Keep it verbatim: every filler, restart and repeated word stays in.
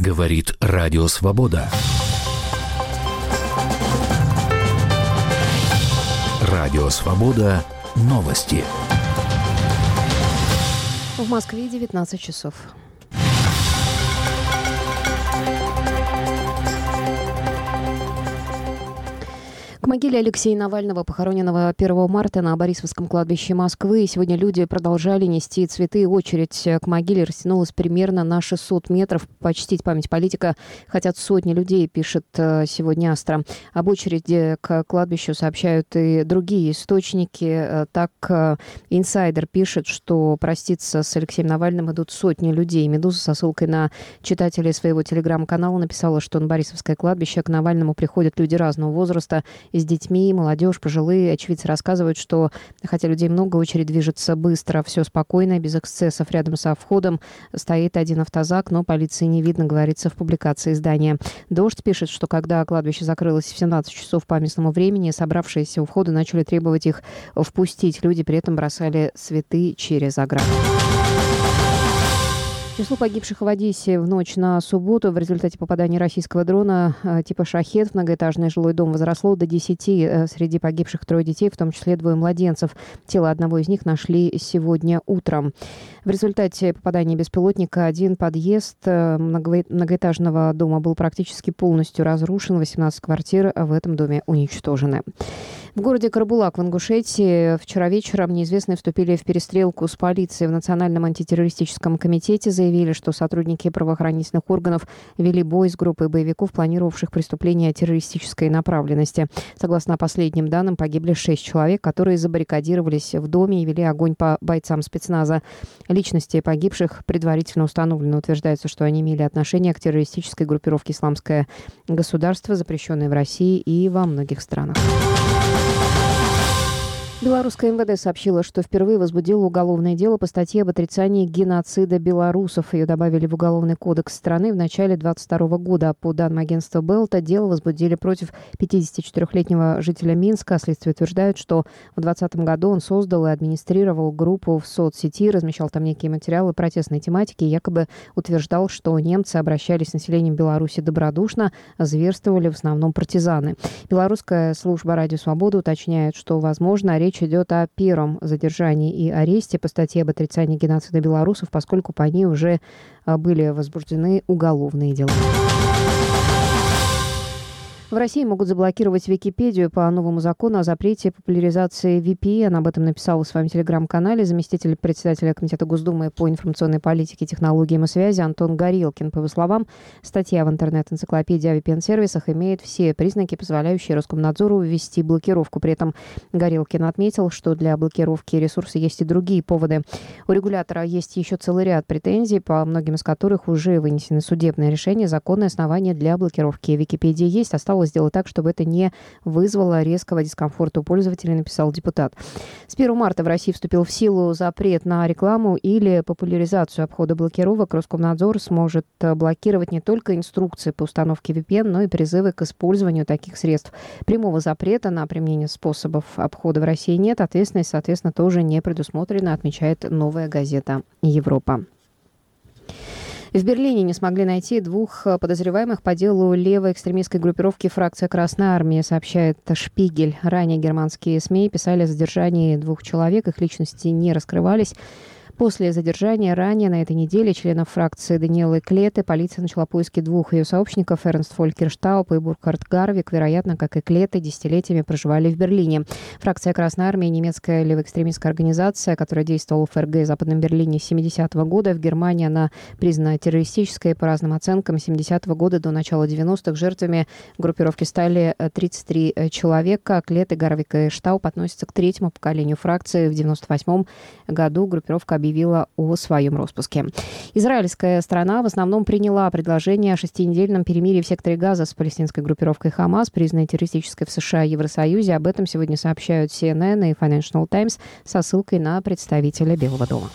говорит Радио Свобода. Радио Свобода. Новости. В Москве девятнадцать часов. К могиле Алексея Навального, похороненного первого марта на Борисовском кладбище Москвы, сегодня люди продолжали нести цветы. Очередь к могиле растянулась примерно на шестьсот метров. Почтить память политика хотят сотни людей, пишет сегодня Астра. Об очереди к кладбищу сообщают и другие источники. Так, инсайдер пишет, что проститься с Алексеем Навальным идут сотни людей. Медуза со ссылкой на читателей своего телеграм-канала написала, что на Борисовское кладбище к Навальному приходят люди разного возраста. С детьми, молодежь, пожилые. Очевидцы рассказывают, что, хотя людей много, очередь движется быстро. Все спокойно, без эксцессов. Рядом со входом стоит один автозак, но полиции не видно, говорится в публикации издания. «Дождь» пишет, что когда кладбище закрылось в семнадцать часов по местному времени, собравшиеся у входа начали требовать их впустить. Люди при этом бросали цветы через ограду. Число погибших в Одессе в ночь на субботу в результате попадания российского дрона типа «Шахед» в многоэтажный жилой дом возросло до десяти. Среди погибших трое детей, в том числе двое младенцев. Тело одного из них нашли сегодня утром. В результате попадания беспилотника один подъезд многоэтажного дома был практически полностью разрушен. восемнадцать квартир в этом доме уничтожены. В городе Карбулак в Ингушетии вчера вечером неизвестные вступили в перестрелку с полицией. В Национальном антитеррористическом комитете заявили, что сотрудники правоохранительных органов вели бой с группой боевиков, планировавших преступления террористической направленности. Согласно последним данным, погибли шесть человек, которые забаррикадировались в доме и вели огонь по бойцам спецназа. Личности погибших предварительно установлены. Утверждается, что они имели отношение к террористической группировке «Исламское государство», запрещенной в России и во многих странах. Белорусское МВД сообщило, что впервые возбудило уголовное дело по статье об отрицании геноцида белорусов. Ее добавили в Уголовный кодекс страны в начале двадцать второго года. По данным агентства Белта, дело возбудили против пятидесятичетырёхлетнего жителя Минска. Следствие утверждает, что в двадцатом году он создал и администрировал группу в соцсети, размещал там некие материалы протестной тематики и якобы утверждал, что немцы обращались с населением Беларуси добродушно, а зверствовали в основном партизаны. Белорусская служба «Радио Свобода» уточняет, что, возможно, речь Речь идет о первом задержании и аресте по статье об отрицании геноцида белорусов, поскольку по ней уже были возбуждены уголовные дела. В России могут заблокировать Википедию по новому закону о запрете популяризации ви пи эн. Об этом написал в своем телеграм-канале заместитель председателя Комитета Госдумы по информационной политике, технологиям и связи Антон Горилкин. По его словам, статья в интернет-энциклопедии о ви пи эн-сервисах имеет все признаки, позволяющие Роскомнадзору ввести блокировку. При этом Горилкин отметил, что для блокировки ресурса есть и другие поводы. У регулятора есть еще целый ряд претензий, по многим из которых уже вынесены судебные решения. Законные основания для блокировки Википедии есть. Осталось сделать так, чтобы это не вызвало резкого дискомфорта у пользователей, написал депутат. С первого марта в России вступил в силу запрет на рекламу или популяризацию обхода блокировок. Роскомнадзор сможет блокировать не только инструкции по установке ви пи эн, но и призывы к использованию таких средств. Прямого запрета на применение способов обхода в России нет. Ответственность, соответственно, тоже не предусмотрена, отмечает «Новая газета Европа». В Берлине не смогли найти двух подозреваемых по делу левой экстремистской группировки «Фракция Красной армии», сообщает «Шпигель». Ранее германские СМИ писали о задержании двух человек, их личности не раскрывались. После задержания ранее на этой неделе членов фракции Даниэлы Клетте полиция начала поиски двух ее сообщников Эрнст-Фолькер Штауб и Буркхард Гарвик, вероятно, как и Клетте, десятилетиями проживали в Берлине. Фракция Красной армии – немецкая левоэкстремистская организация, которая действовала в эф эр гэ и Западном Берлине с семидесятого года. В Германии она признана террористической. По разным оценкам, с семидесятого года до начала девяностых жертвами группировки стали тридцать три человека. Клетте, Гарвик и Штауб относятся к третьему поколению фракции. В девяносто восьмом году группировка объявилась объявила о своем распуске. Израильская сторона в основном приняла предложение о шестинедельном перемирии в секторе Газа с палестинской группировкой «Хамас», признанной террористической в США и Евросоюзе. Об этом сегодня сообщают си эн эн и Financial Times со ссылкой на представителя Белого дома.